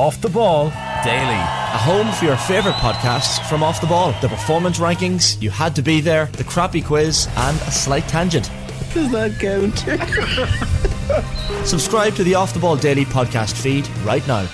Off the Ball Daily, a home for your favourite podcasts from Off the Ball. The performance rankings, you had to be there, the crappy quiz, and a slight tangent. Does that count? Subscribe to the Off the Ball Daily podcast feed right now.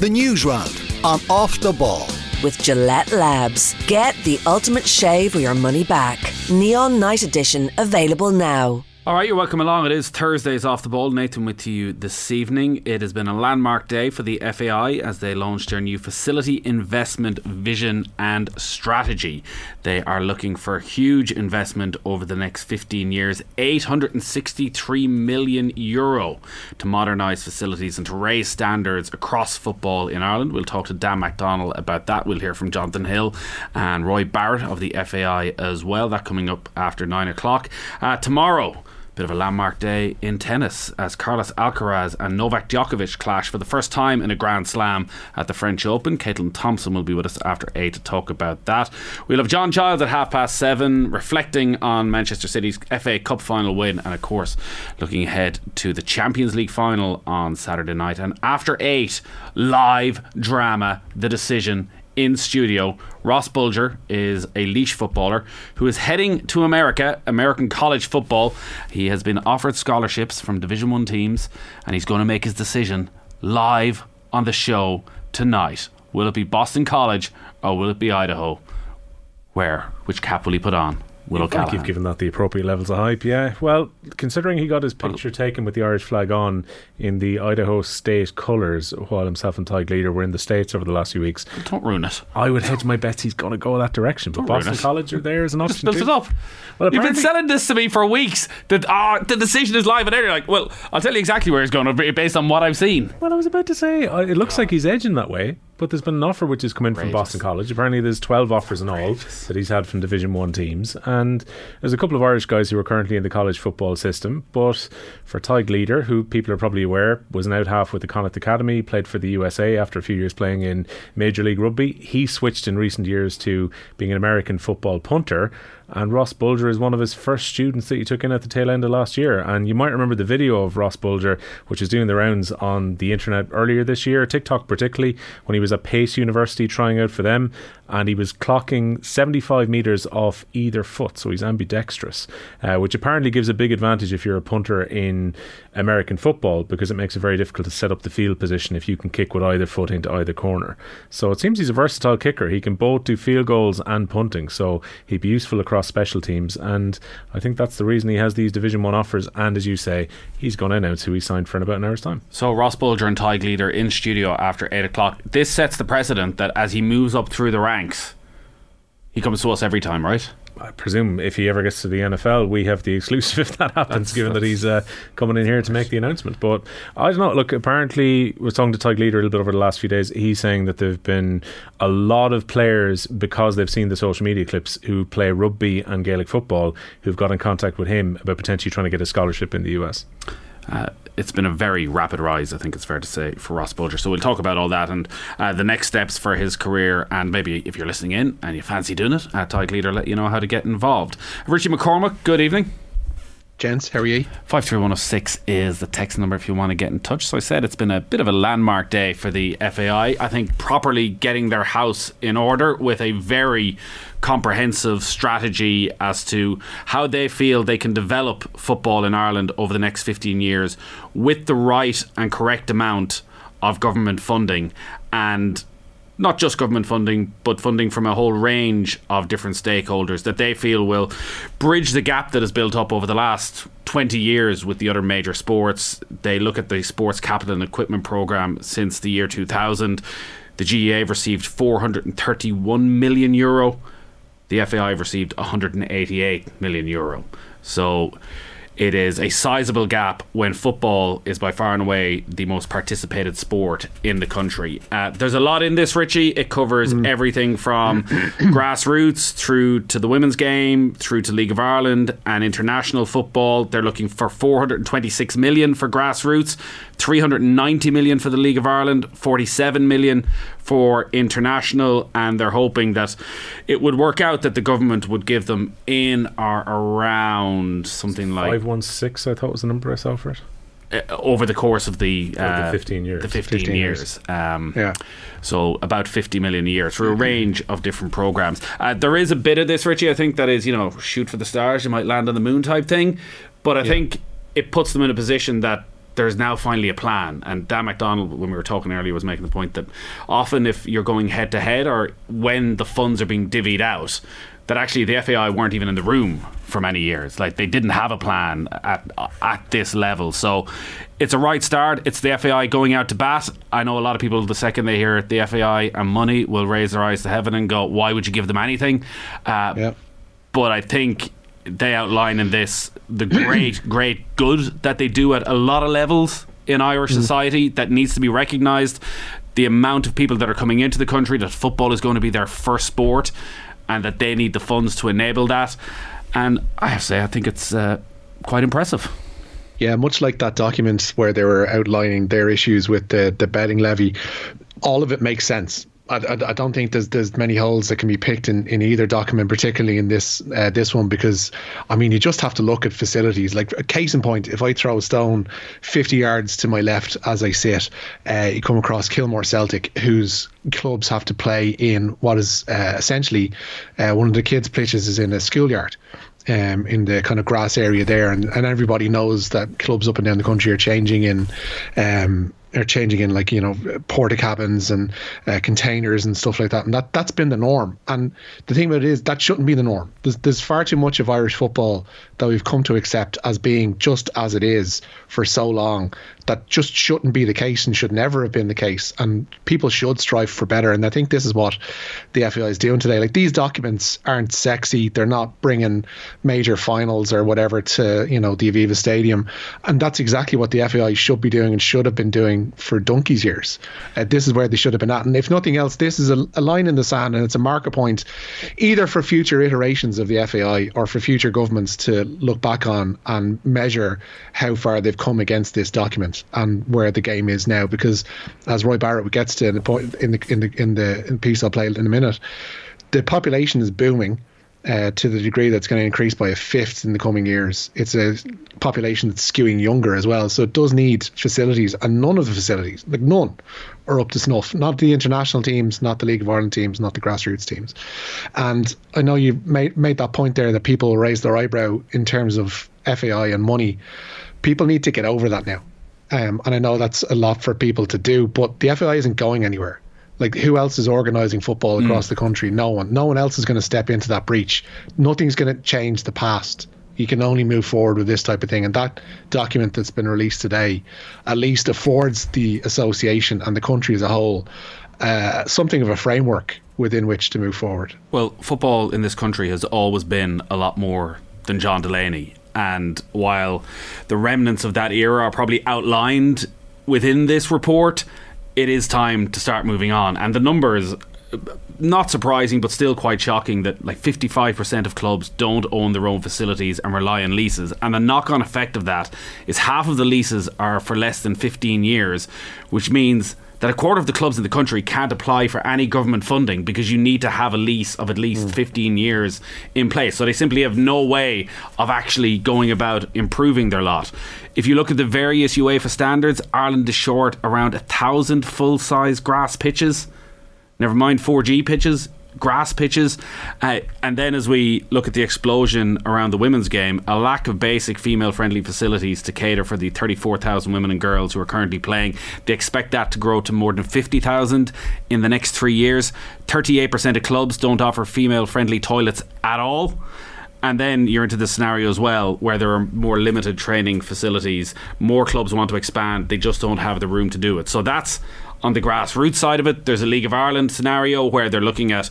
The news round on Off the Ball. With Gillette Labs, get the ultimate shave or your money back. Neon Night Edition, available now. Alright, you're welcome along. It is Thursday's Off the Ball. Nathan with you this evening. It has been a landmark day for the FAI as they launched their new facility investment vision and strategy. They are looking for huge investment over the next 15 years, €863 million Euro, to modernise facilities and to raise standards across football in Ireland. We'll talk to Dan MacDonald about that. We'll hear from Jonathan Hill and Roy Barrett of the FAI as well. That coming up after 9 o'clock. Tomorrow, bit of a landmark day in tennis as Carlos Alcaraz and Novak Djokovic clash for the first time in a Grand Slam at the French Open. Caitlin Thompson will be with us after 8 to talk about that. We'll have John Giles at 7:30 reflecting on Manchester City's FA Cup final win and of course looking ahead to the Champions League final on Saturday night. And after 8, live drama, The Decision. In studio, Ross Bulger is a Leash footballer who is heading to America, American college football. He has been offered scholarships from Division 1 teams and he's going to make his decision live on the show tonight. Will it be Boston College or will it be Idaho? Where? Which cap will he put on? I think you've given that the appropriate levels of hype, yeah. Well, considering he got his picture taken with the Irish flag on in the Idaho State colours while himself and Tadhg Leader were in the States over the last few weeks. Don't ruin it. I would hedge my bets he's going to go that direction, but Boston College are there as an option. Just built it up. Well, you've been selling this to me for weeks, that the decision is live and everything. Like, well, I'll tell you exactly where he's going based on what I've seen. Well, I was about to say, it looks like he's edging that way. But there's been an offer which has come in from Boston College. Apparently there's 12 offers in all that he's had from Division 1 teams. And there's a couple of Irish guys who are currently in the college football system. But for Tadhg Leader, who people are probably aware, was an out-half with the Connacht Academy, played for the USA after a few years playing in Major League Rugby. He switched in recent years to being an American football punter. And Ross Bulger is one of his first students that he took in at the tail end of last year. And you might remember the video of Ross Bulger, which was doing the rounds on the internet earlier this year, TikTok particularly, when he was at Pace University trying out for them. And he was clocking 75 metres off either foot, so he's ambidextrous, which apparently gives a big advantage if you're a punter in American football, because it makes it very difficult to set up the field position if you can kick with either foot into either corner. So it seems he's a versatile kicker. He can both do field goals and punting, so he'd be useful across special teams. And I think that's the reason he has these Division 1 offers. And as you say, he's going to announce who he signed for in about an hour's time. So Ross Bulger and Tadhg Leader in studio after 8 o'clock. This sets the precedent that as he moves up through the ranks, he comes to us every time, right? I presume if he ever gets to the NFL, we have the exclusive if that happens, given that he's coming in here to make the announcement. But I don't know. Look, apparently, we're talking to Tadhg Leader a little bit over the last few days. He's saying that there have been a lot of players, because they've seen the social media clips, who play rugby and Gaelic football, who've got in contact with him about potentially trying to get a scholarship in the US. It's been a very rapid rise, I think it's fair to say, for Ross Bulger. So we'll talk about all that and the next steps for his career, and maybe if you're listening in and you fancy doing it, Tadhg Leader let you know how to get involved. Richie McCormack, good evening. Gents, how are you? 53106 is the text number if you want to get in touch. So I said it's been a bit of a landmark day for the FAI. I think properly getting their house in order with a very comprehensive strategy as to how they feel they can develop football in Ireland over the next 15 years with the right and correct amount of government funding, and not just government funding, but funding from a whole range of different stakeholders that they feel will bridge the gap that has built up over the last 20 years with the other major sports. They look at the Sports Capital and Equipment Programme since the year 2000. The GAA have received €431 million. The FAI have received €188 million. So it is a sizable gap when football is by far and away the most participated sport in the country. There's a lot in this, Richie. It covers everything from grassroots through to the women's game, through to League of Ireland and international football. They're looking for $426 million for grassroots, $390 million for the League of Ireland, $47 million for international, and they're hoping that it would work out that the government would give them in or around something like 516, I thought was the number I saw for it. over the course of the 15 years. So about 50 million a year through a range of different programs. There is a bit of this, Richie, I think, that is, you know, shoot for the stars, you might land on the moon type thing. But I think it puts them in a position that there's now finally a plan. And Dan MacDonald, when we were talking earlier, was making the point that often if you're going head to head or when the funds are being divvied out, that actually the FAI weren't even in the room for many years. Like, they didn't have a plan at this level. So it's a right start. It's the FAI going out to bat. I know a lot of people, the second they hear the FAI and money, will raise their eyes to heaven and go, why would you give them anything? But I think they outline in this the great good that they do at a lot of levels in Irish society that needs to be recognised. The amount of people that are coming into the country, that football is going to be their first sport, and that they need the funds to enable that. And I have to say, I think it's quite impressive. Yeah, much like that document where they were outlining their issues with the betting levy, all of it makes sense. I don't think there's many holes that can be picked in either document, particularly in this one, because, I mean, you just have to look at facilities. Like, case in point, if I throw a stone 50 yards to my left as I sit, you come across Kilmore Celtic, whose clubs have to play in what is essentially one of the kids' pitches is in a schoolyard. In the kind of grass area there, and everybody knows that clubs up and down the country are changing in like, you know, porta cabins and containers and stuff like that, and that's been the norm. And the thing about it is that shouldn't be the norm. There's far too much of Irish football that we've come to accept as being just as it is for so long that just shouldn't be the case and should never have been the case, and people should strive for better. And I think this is what the FAI is doing today. Like, these documents aren't sexy, they're not bringing major finals or whatever to, you know, the Aviva Stadium, and that's exactly what the FAI should be doing and should have been doing for donkey's years. This is where they should have been at, and if nothing else, this is a line in the sand, and it's a marker point either for future iterations of the FAI or for future governments to look back on and measure how far they've come against this document and where the game is now. Because as Roy Barrett gets to in the piece I'll play in a minute, the population is booming to the degree that's going to increase by a fifth in the coming years. It's a population that's skewing younger as well, so it does need facilities, and none of the facilities, like none, are up to snuff. Not the international teams, not the League of Ireland teams, not the grassroots teams. And I know you made that point there that people raise their eyebrow in terms of FAI and money. People need to get over that now, and I know that's a lot for people to do, but the FAI isn't going anywhere. Like, who else is organising football across the country? No one. No one else is going to step into that breach. Nothing's going to change the past. You can only move forward with this type of thing. And that document that's been released today at least affords the association and the country as a whole something of a framework within which to move forward. Well, football in this country has always been a lot more than John Delaney. And while the remnants of that era are probably outlined within this report, it is time to start moving on. And the numbers, not surprising, but still quite shocking, that like 55% of clubs don't own their own facilities and rely on leases. And the knock-on effect of that is half of the leases are for less than 15 years, which means that a quarter of the clubs in the country can't apply for any government funding because you need to have a lease of at least 15 years in place. So they simply have no way of actually going about improving their lot. If you look at the various UEFA standards, Ireland is short around 1,000 full-size grass pitches. Never mind 4G pitches, grass pitches. And then as we look at the explosion around the women's game, a lack of basic female-friendly facilities to cater for the 34,000 women and girls who are currently playing. They expect that to grow to more than 50,000 in the next 3 years. 38% of clubs don't offer female-friendly toilets at all. And then you're into the scenario as well where there are more limited training facilities. More clubs want to expand. They just don't have the room to do it. So that's on the grassroots side of it. There's a League of Ireland scenario where they're looking at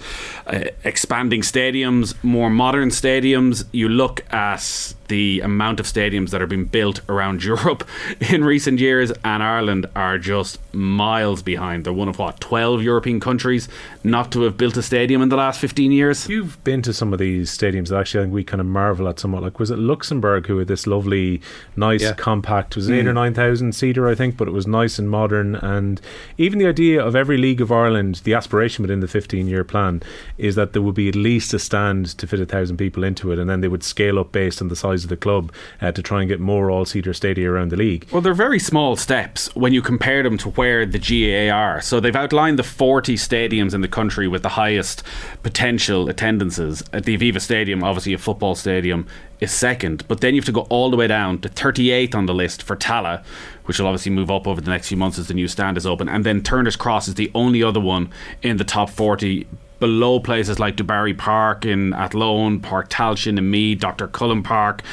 expanding stadiums, more modern stadiums. You look at the amount of stadiums that are being built around Europe in recent years, and Ireland are just miles behind. They're one of, 12 European countries not to have built a stadium in the last 15 years. You've been to some of these stadiums that actually I think we kind of marvel at somewhat. Like, was it Luxembourg who had this lovely, nice, compact, was it 8,000 or 9,000 seater, I think, but it was nice and modern. And even the idea of every League of Ireland, the aspiration within the 15-year plan is that there would be at least a stand to fit 1,000 people into it, and then they would scale up based on the size of the club to try and get more all-seater stadia around the league. Well, they're very small steps when you compare them to where the GAA are. So they've outlined the 40 stadiums in the country with the highest potential attendances. At the Aviva Stadium, obviously a football stadium, is second, but then you have to go all the way down to 38th on the list for Tala, which will obviously move up over the next few months as the new stand is open, and then Turner's Cross is the only other one in the top 40, below places like Dubarry Park in Athlone, Park Talchin in Meath, Dr. Cullen Park,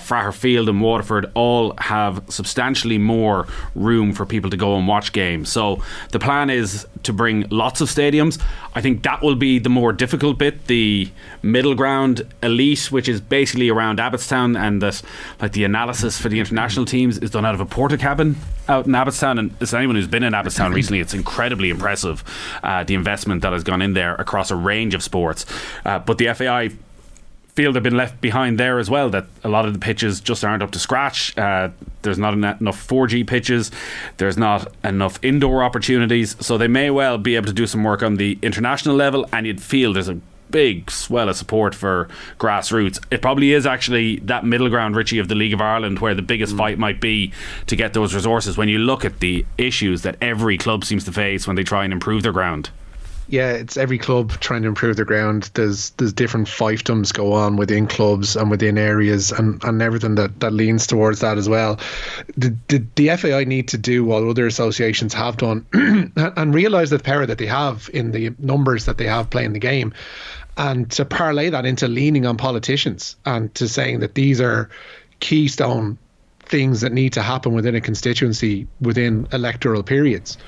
Fraher Field in Waterford, all have substantially more room for people to go and watch games. So the plan is to bring lots of stadiums. I think that will be the more difficult bit, the middle ground elite, which is basically around Abbottstown, and that, like, the analysis for the international teams is done out of a porta cabin out in Abbottstown, and as anyone who's been in Abbottstown recently, it's incredibly impressive the investment that has gone in there across a range of sports, but the FAI feel they've been left behind there as well, that a lot of the pitches just aren't up to scratch. There's not enough 4G pitches, there's not enough indoor opportunities, so they may well be able to do some work on the international level, and you'd feel there's a big swell of support for grassroots. It probably is actually that middle ground, Richie, of the League of Ireland where the biggest fight might be to get those resources when you look at the issues that every club seems to face when they try and improve their ground. Yeah, it's every club trying to improve their ground. There's different fiefdoms go on within clubs and within areas, and everything that leans towards that as well. The FAI need to do what other associations have done and realise the power that they have in the numbers that they have playing the game, and to parlay that into leaning on politicians and to saying that these are keystone things that need to happen within a constituency within electoral periods.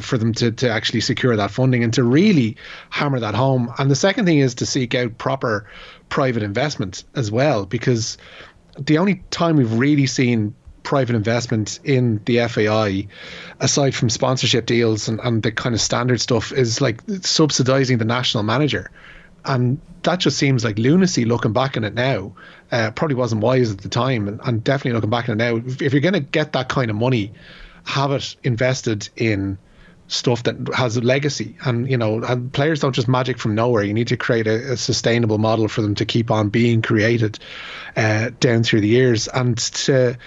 For them to actually secure that funding and to really hammer that home. And the second thing is to seek out proper private investment as well, because the only time we've really seen private investment in the FAI, aside from sponsorship deals and the kind of standard stuff, is like subsidising the national manager. And that just seems like lunacy looking back on it now. Probably wasn't wise at the time, and definitely looking back on it now. If you're going to get that kind of money, have it invested in stuff that has a legacy, and and players don't just magic from nowhere. You need to create a sustainable model for them to keep on being created down through the years, and to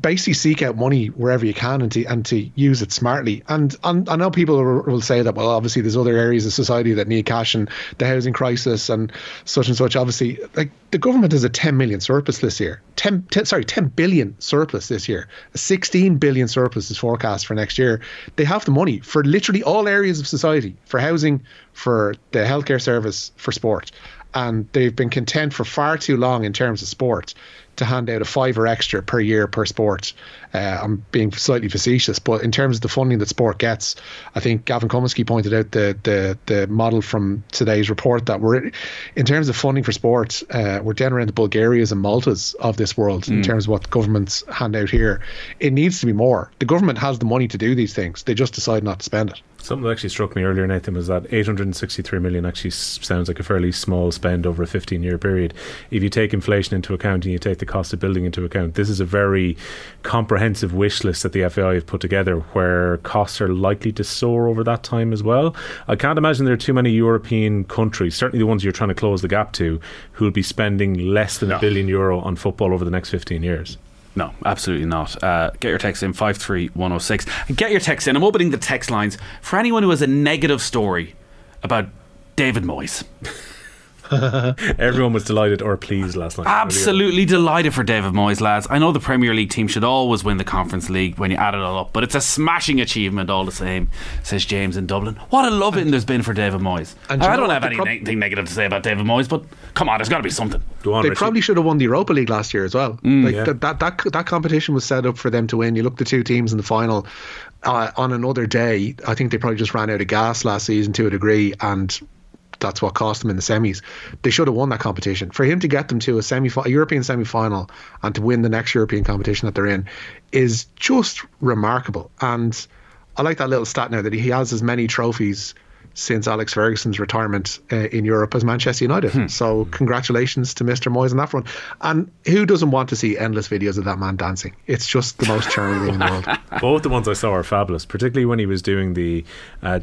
basically seek out money wherever you can and to use it smartly. And I know people will say that, well, obviously there's other areas of society that need cash, and the housing crisis and such, obviously. Like, the government has a 10 million surplus this year, 10 billion surplus this year, a 16 billion surplus is forecast for next year. They have the money for literally all areas of society, for housing, for the healthcare service, for sport. And they've been content for far too long in terms of sport to hand out a fiver extra per year per sport. I'm being slightly facetious, but in terms of the funding that sport gets, I think Gavin Comiskey pointed out the model from today's report that we're, in terms of funding for sport, we're down around the Bulgarias and Maltas of this world in terms of what governments hand out here. It needs to be more. The government has the money to do these things. They just decide not to spend it. Something that actually struck me earlier, Nathan, was that 863 million actually sounds like a fairly small spend over a 15-year period. If you take inflation into account and you take the cost of building into account, this is a very comprehensive wish list that the FAI have put together, where costs are likely to soar over that time as well. I can't imagine there are too many European countries, certainly the ones you're trying to close the gap to, who will be spending less than €1 billion on football over the next 15 years. No, absolutely not. Get your text in 53106. And get your text in. I'm opening the text lines for anyone who has a negative story about David Moyes. Everyone was delighted or pleased last night. Absolutely delighted for David Moyes, lads. I know the Premier League team should always win the Conference League when you add it all up, but it's a smashing achievement all the same, says James in Dublin. What a loving there's been for David Moyes. And I don't have anything negative to say about David Moyes, but come on, there's got to be something. They probably should have won the Europa League last year as well. That competition was set up for them to win. You look at the two teams in the final on another day. I think they probably just ran out of gas last season to a degree, and that's what cost them in the semis. They should have won that competition. For him to get them to a European semi-final and to win the next European competition that they're in is just remarkable. And I like that little stat now that he has as many trophies since Alex Ferguson's retirement in Europe as Manchester United. So congratulations to Mr. Moyes on that front. And who doesn't want to see endless videos of that man dancing? It's just the most charming thing in the world. Both the ones I saw are fabulous, particularly when he was doing the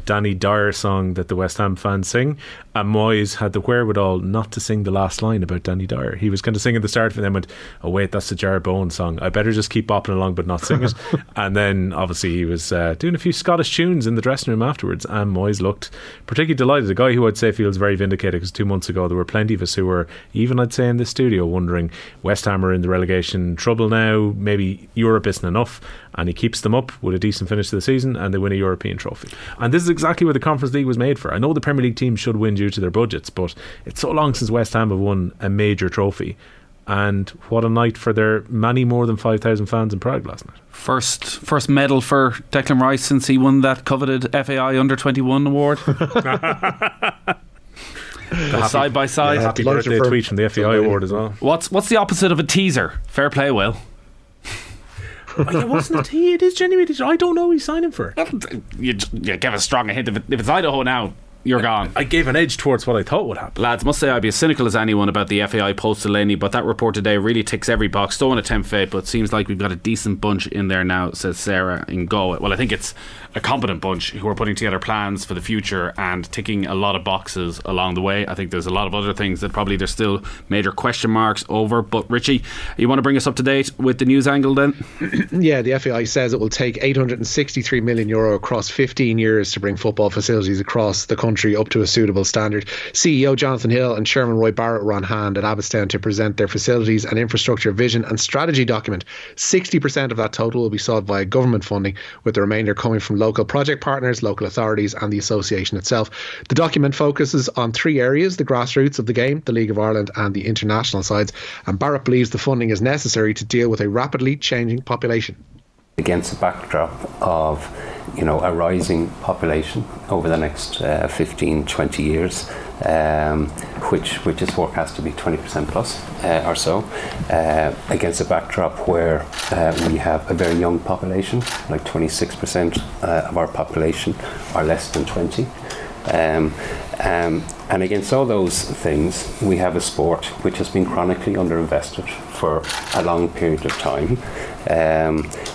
Danny Dyer song that the West Ham fans sing, and Moyes had the wherewithal not to sing the last line about Danny Dyer. He was going to sing at the start and then went, oh wait, that's the Jared Bowen song, I better just keep bopping along but not sing it. And then obviously he was doing a few Scottish tunes in the dressing room afterwards, and Moyes looked particularly delighted. A guy who I'd say feels very vindicated, because 2 months ago there were plenty of us who were, even I'd say in this studio, wondering West Ham are in the relegation trouble now, maybe Europe isn't enough, and he keeps them up with a decent finish to the season and they win a European trophy. And this is exactly what the Conference League was made for. I know the Premier League teams should win due to their budgets, but it's so long since West Ham have won a major trophy, and what a night for their many more than 5,000 fans in Prague last night. First medal for Declan Rice since he won that coveted FAI Under-21 award. Side by side. Happy birthday tweet from the FAI award as well. What's the opposite of a teaser? Fair play, Will. It wasn't a T, it is genuinely. I don't know he's signing for. You give a strong hint. If it's Idaho now, you're gone. I gave an edge towards what I thought would happen. Lads, must say I'd be as cynical as anyone about the FAI post Delaney, but that report today really ticks every box. Don't want to tempt fate, but seems like we've got a decent bunch in there now, says Sarah in Galway. Well, I think it's a competent bunch who are putting together plans for the future and ticking a lot of boxes along the way. I think there's a lot of other things that probably there's still major question marks over, but Richie, you want to bring us up to date with the news angle then? Yeah, the FAI says it will take €863 million across 15 years to bring football facilities across the country up to a suitable standard. CEO Jonathan Hill and Chairman Roy Barrett were on hand at Abbottstown to present their facilities and infrastructure vision and strategy document. 60% of that total will be sought via government funding, with the remainder coming from local project partners, local authorities and the association itself. The document focuses on three areas: the grassroots of the game, the League of Ireland and the international sides, and Barrett believes the funding is necessary to deal with a rapidly changing population. Against the backdrop of, you know, a rising population over the next 15-20 years, which is forecast to be 20% plus or so, against a backdrop where we have a very young population, like 26% of our population are less than 20. And against all those things, we have a sport which has been chronically underinvested for a long period of time.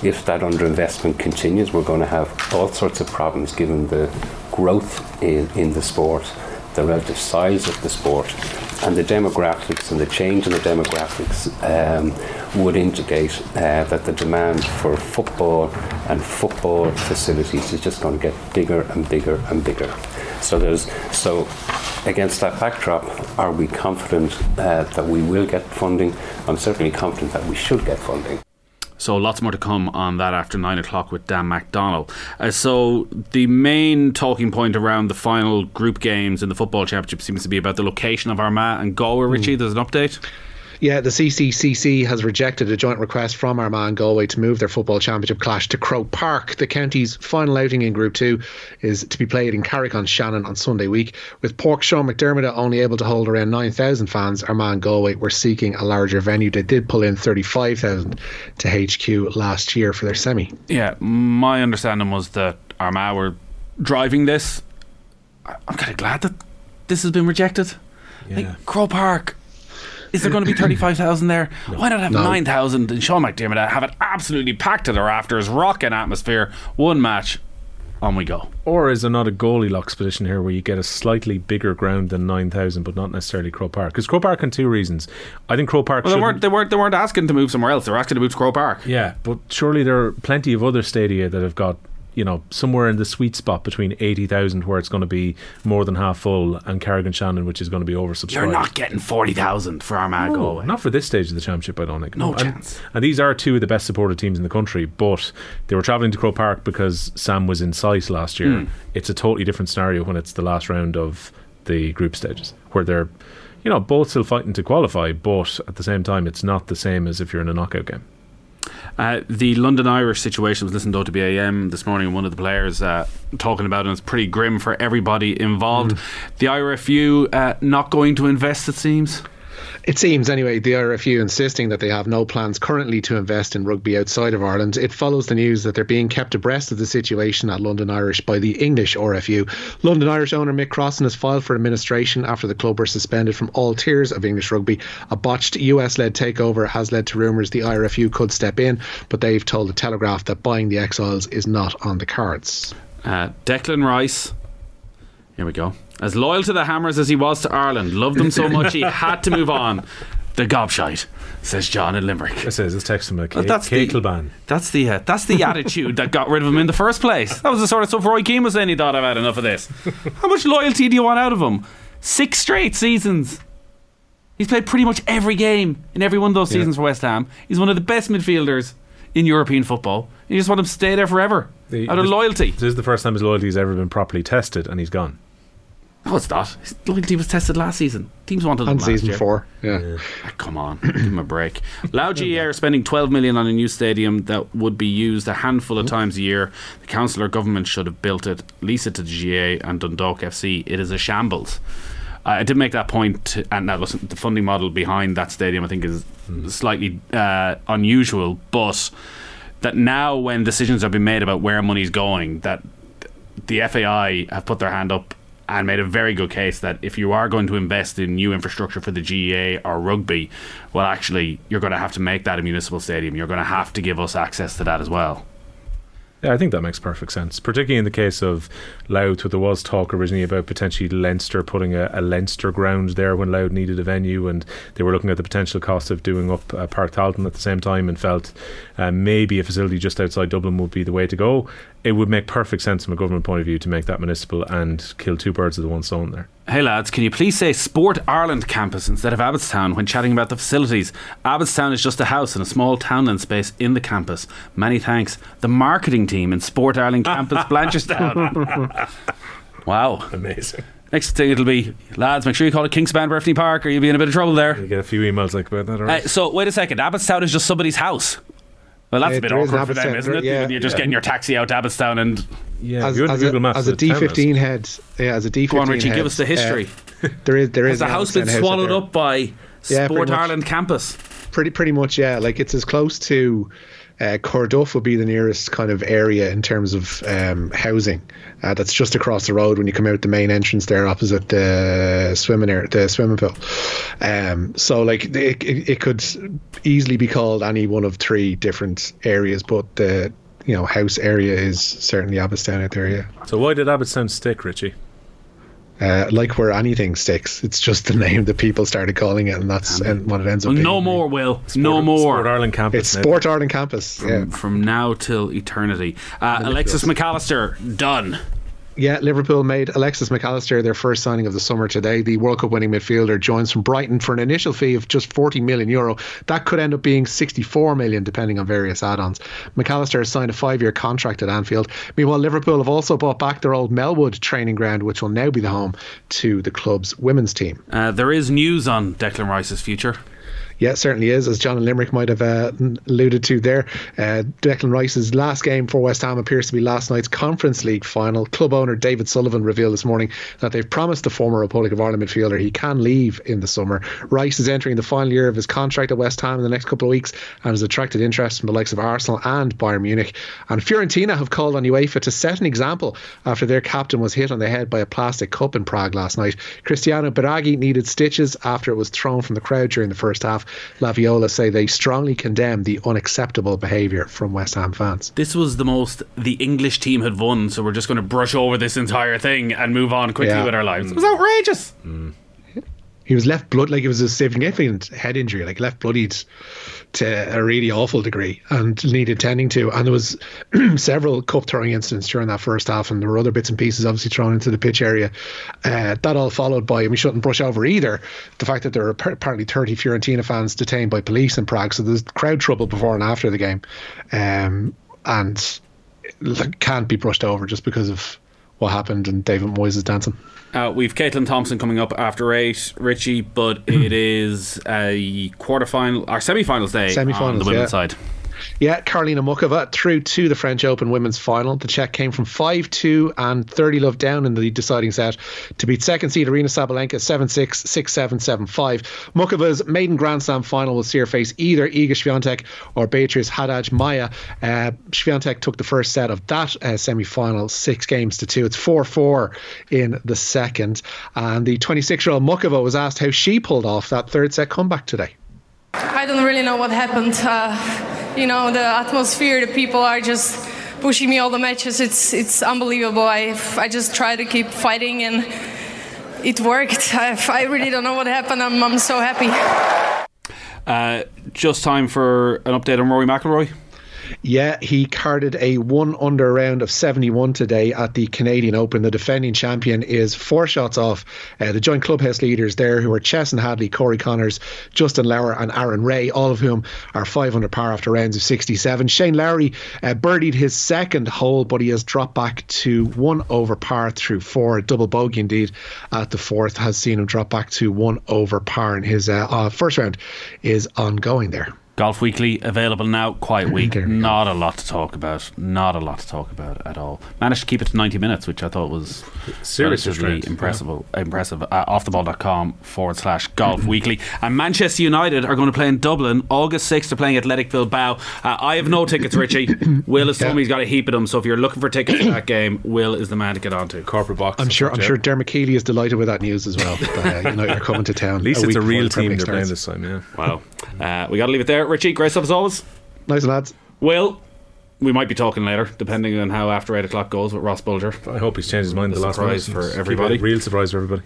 If that underinvestment continues, we're going to have all sorts of problems given the growth in the sport, the relative size of the sport, and the demographics, and the change in the demographics would indicate that the demand for football and football facilities is just going to get bigger and bigger and bigger. So against that backdrop, are we confident that we will get funding? I'm certainly confident that we should get funding. So lots more to come on that after 9 o'clock with Dan MacDonald. So the main talking point around the final group games in the football championship seems to be about the location of Armagh and Galway. Richie, there's an update? Yeah, the CCCC has rejected a joint request from Armagh and Galway to move their football championship clash to Croke Park. The county's final outing in Group 2 is to be played in Carrick-on-Shannon on Sunday week. With Porkshall McDermott only able to hold around 9,000 fans, Armagh and Galway were seeking a larger venue. They did pull in 35,000 to HQ last year for their semi. Yeah, my understanding was that Armagh were driving this. I'm kind of glad that this has been rejected. Yeah. Like, Croke Park... Is there going to be 35,000 there? No. Why not have 9,000 and Sean McDermott have it absolutely packed to their rafters, rocking atmosphere, one match, on we go. Or is there not a goalie locks position here where you get a slightly bigger ground than 9,000, but not necessarily Croke Park? Because Croke Park on two reasons. I think Croke Park... Well, they weren't asking to move somewhere else. They were asking to move to Croke Park. Yeah, but surely there are plenty of other stadia that have got, you know, somewhere in the sweet spot between 80,000 where it's going to be more than half full and Carrick-on-Shannon, which is going to be oversubscribed. You're not getting 40,000 for Armagh Galway. Not for this stage of the championship, I don't think. No chance. And these are two of the best supported teams in the country, but they were travelling to Croke Park because Sam was in sight last year. It's a totally different scenario when it's the last round of the group stages, where they're, you know, both still fighting to qualify, but at the same time it's not the same as if you're in a knockout game. The London Irish situation was listened to WBAM this morning, and one of the players talking about it, and it's pretty grim for everybody involved. The IRFU not going to invest, it seems. It seems, anyway, the IRFU insisting that they have no plans currently to invest in rugby outside of Ireland. It follows the news that they're being kept abreast of the situation at London Irish by the English RFU. London Irish owner Mick Crossan has filed for administration after the club were suspended from all tiers of English rugby. A botched US-led takeover has led to rumours the IRFU could step in, but they've told The Telegraph that buying the Exiles is not on the cards. Declan Rice, here we go, as loyal to the Hammers as he was to Ireland, loved them so much he had to move on. The gobshite, says John in Limerick. This is his text from a Keitelban. That's the attitude that got rid of him in the first place. That was the sort of stuff Roy Keane was saying. He thought, I've had enough of this. How much loyalty do you want out of him? 6 straight seasons. He's played pretty much every game in every one of those seasons for West Ham. He's one of the best midfielders in European football. You just want him to stay there forever out of loyalty. This is the first time his loyalty has ever been properly tested, and he's gone. No, it's not. His loyalty was tested last season. Teams wanted him last season year. Four. Yeah. Ah, come on, give him a break. Lougheed are spending 12 million on a new stadium that would be used a handful of times a year. The council or government should have built it, lease it to the GAA and Dundalk FC. It is a shambles. I did make that point, and now listen, the funding model behind that stadium I think is slightly unusual, but that now when decisions are being made about where money's going, that the FAI have put their hand up and made a very good case that if you are going to invest in new infrastructure for the GAA or rugby, well actually you're going to have to make that a municipal stadium. You're going to have to give us access to that as well. Yeah, I think that makes perfect sense, particularly in the case of Louth, where there was talk originally about potentially Leinster putting a Leinster ground there when Louth needed a venue, and they were looking at the potential cost of doing up Park Talton at the same time and felt maybe a facility just outside Dublin would be the way to go. It would make perfect sense from a government point of view to make that municipal and kill two birds with one stone there. Hey lads, can you please say Sport Ireland Campus instead of Abbottstown when chatting about the facilities? Abbottstown is just a house in a small townland space in the campus. Many thanks. The marketing team in Sport Ireland Campus, Blanchardstown. Wow. Amazing. Next thing it'll be, lads, make sure you call it Kingspan Breffni Park or you'll be in a bit of trouble there. You get a few emails like about that. Right? So wait a second, Abbottstown is just somebody's house. Well, that's a bit awkward for them, isn't it? Yeah, you're just getting your taxi out to Abbottstown and... Yeah, as a D15 head. Yeah, as a D15 head. Go on, Richie, give us the history. There is. Has the house been swallowed up by Sport Ireland Campus? Pretty much, yeah. Like, it's as close to... Corduff would be the nearest kind of area in terms of housing. That's just across the road when you come out the main entrance there, opposite the swimming pool. So like it could easily be called any one of 3 different areas, but the house area is certainly Abbottstown out there. Yeah. So why did Abbottstown stick, Richie? Like where anything sticks, it's just the name that people started calling it, and that's what it ends up being. No more, Will. No more. Sport Ireland Campus. It's Sport Ireland Campus. From now till eternity. Alexis McAllister, done. Yeah, Liverpool made Alexis McAllister their first signing of the summer today. The World Cup winning midfielder joins from Brighton for an initial fee of just €40 million. That could end up being €64 million depending on various add-ons. McAllister has signed a 5-year contract at Anfield. Meanwhile, Liverpool have also bought back their old Melwood training ground, which will now be the home to the club's women's team. There is news on Declan Rice's future. Yeah, it certainly is, as John and Limerick might have alluded to there. Declan Rice's last game for West Ham appears to be last night's Conference League final. Club owner David Sullivan revealed this morning that they've promised the former Republic of Ireland midfielder he can leave in the summer. Rice is entering the final year of his contract at West Ham in the next couple of weeks and has attracted interest from the likes of Arsenal and Bayern Munich. And Fiorentina have called on UEFA to set an example after their captain was hit on the head by a plastic cup in Prague last night. Cristiano Baraghi needed stitches after it was thrown from the crowd during the first half. Laviola say they strongly condemn the unacceptable behaviour from West Ham fans. This was the most the English team had won, so we're just going to brush over this entire thing and move on quickly with our lives. It was outrageous. He was left blood, like it was a significant head injury, like left bloodied to a really awful degree and needed tending to, and there was several cup throwing incidents during that first half, and there were other bits and pieces obviously thrown into the pitch area, that all followed by, and we shouldn't brush over either the fact that there were apparently 30 Fiorentina fans detained by police in Prague, so there's crowd trouble before and after the game, and it can't be brushed over just because of what happened and David Moyes is dancing. We've Caitlin Thompson coming up after 8, Richie, but it is a quarterfinal or semi-finals day on the women's side. Yeah, Karolina Muchová through to the French Open women's final. The Czech came from 5-2 and 30-love down in the deciding set to beat second seed Aryna Sabalenka 7-6, 6-7, 7-5. Muchova's maiden Grand Slam final will see her face either Iga Swiatek or Beatriz Haddad-Maia. Swiatek took the first set of that semi-final 6-2. It's 4-4 in the second. And the 26-year-old Muchová was asked how she pulled off that third set comeback today. I don't really know what happened. The atmosphere, the people are just pushing me all the matches. It's unbelievable. I just try to keep fighting and it worked. I really don't know what happened. I'm so happy. Just time for an update on Rory McIlroy. Yeah, he carded a one-under round of 71 today at the Canadian Open. The defending champion is 4 shots off. The joint clubhouse leaders there, who are Chesson Hadley, Corey Connors, Justin Lauer and Aaron Ray, all of whom are 500 par after rounds of 67. Shane Lowry birdied his second hole, but he has dropped back to 1 over par through 4. A double bogey, indeed, at the 4th has seen him drop back to 1 over par, and his first round is ongoing there. Golf Weekly, available now, quiet week. Not a lot to talk about at all. Managed to keep it to 90 minutes, which I thought was seriously impressive. Offtheball.com/Golf Weekly. And Manchester United are going to play in Dublin August 6th. They're playing Athletic Bilbao. I have no tickets, Richie. Will has told me he's got a heap of them, so if you're looking for tickets for that game, Will is the man to get onto. Corporate box. I'm sure Dermot Keely is delighted with that news as well. That United are coming to town. At least it's a real team they're playing this time, yeah. Wow. We got to leave it there. Richie, great stuff as always. Nice lads. Will, we might be talking later, depending on how after 8 o'clock goes with Ross Bulger. I hope he's changed his mind. The last surprise for everybody. Real surprise for everybody.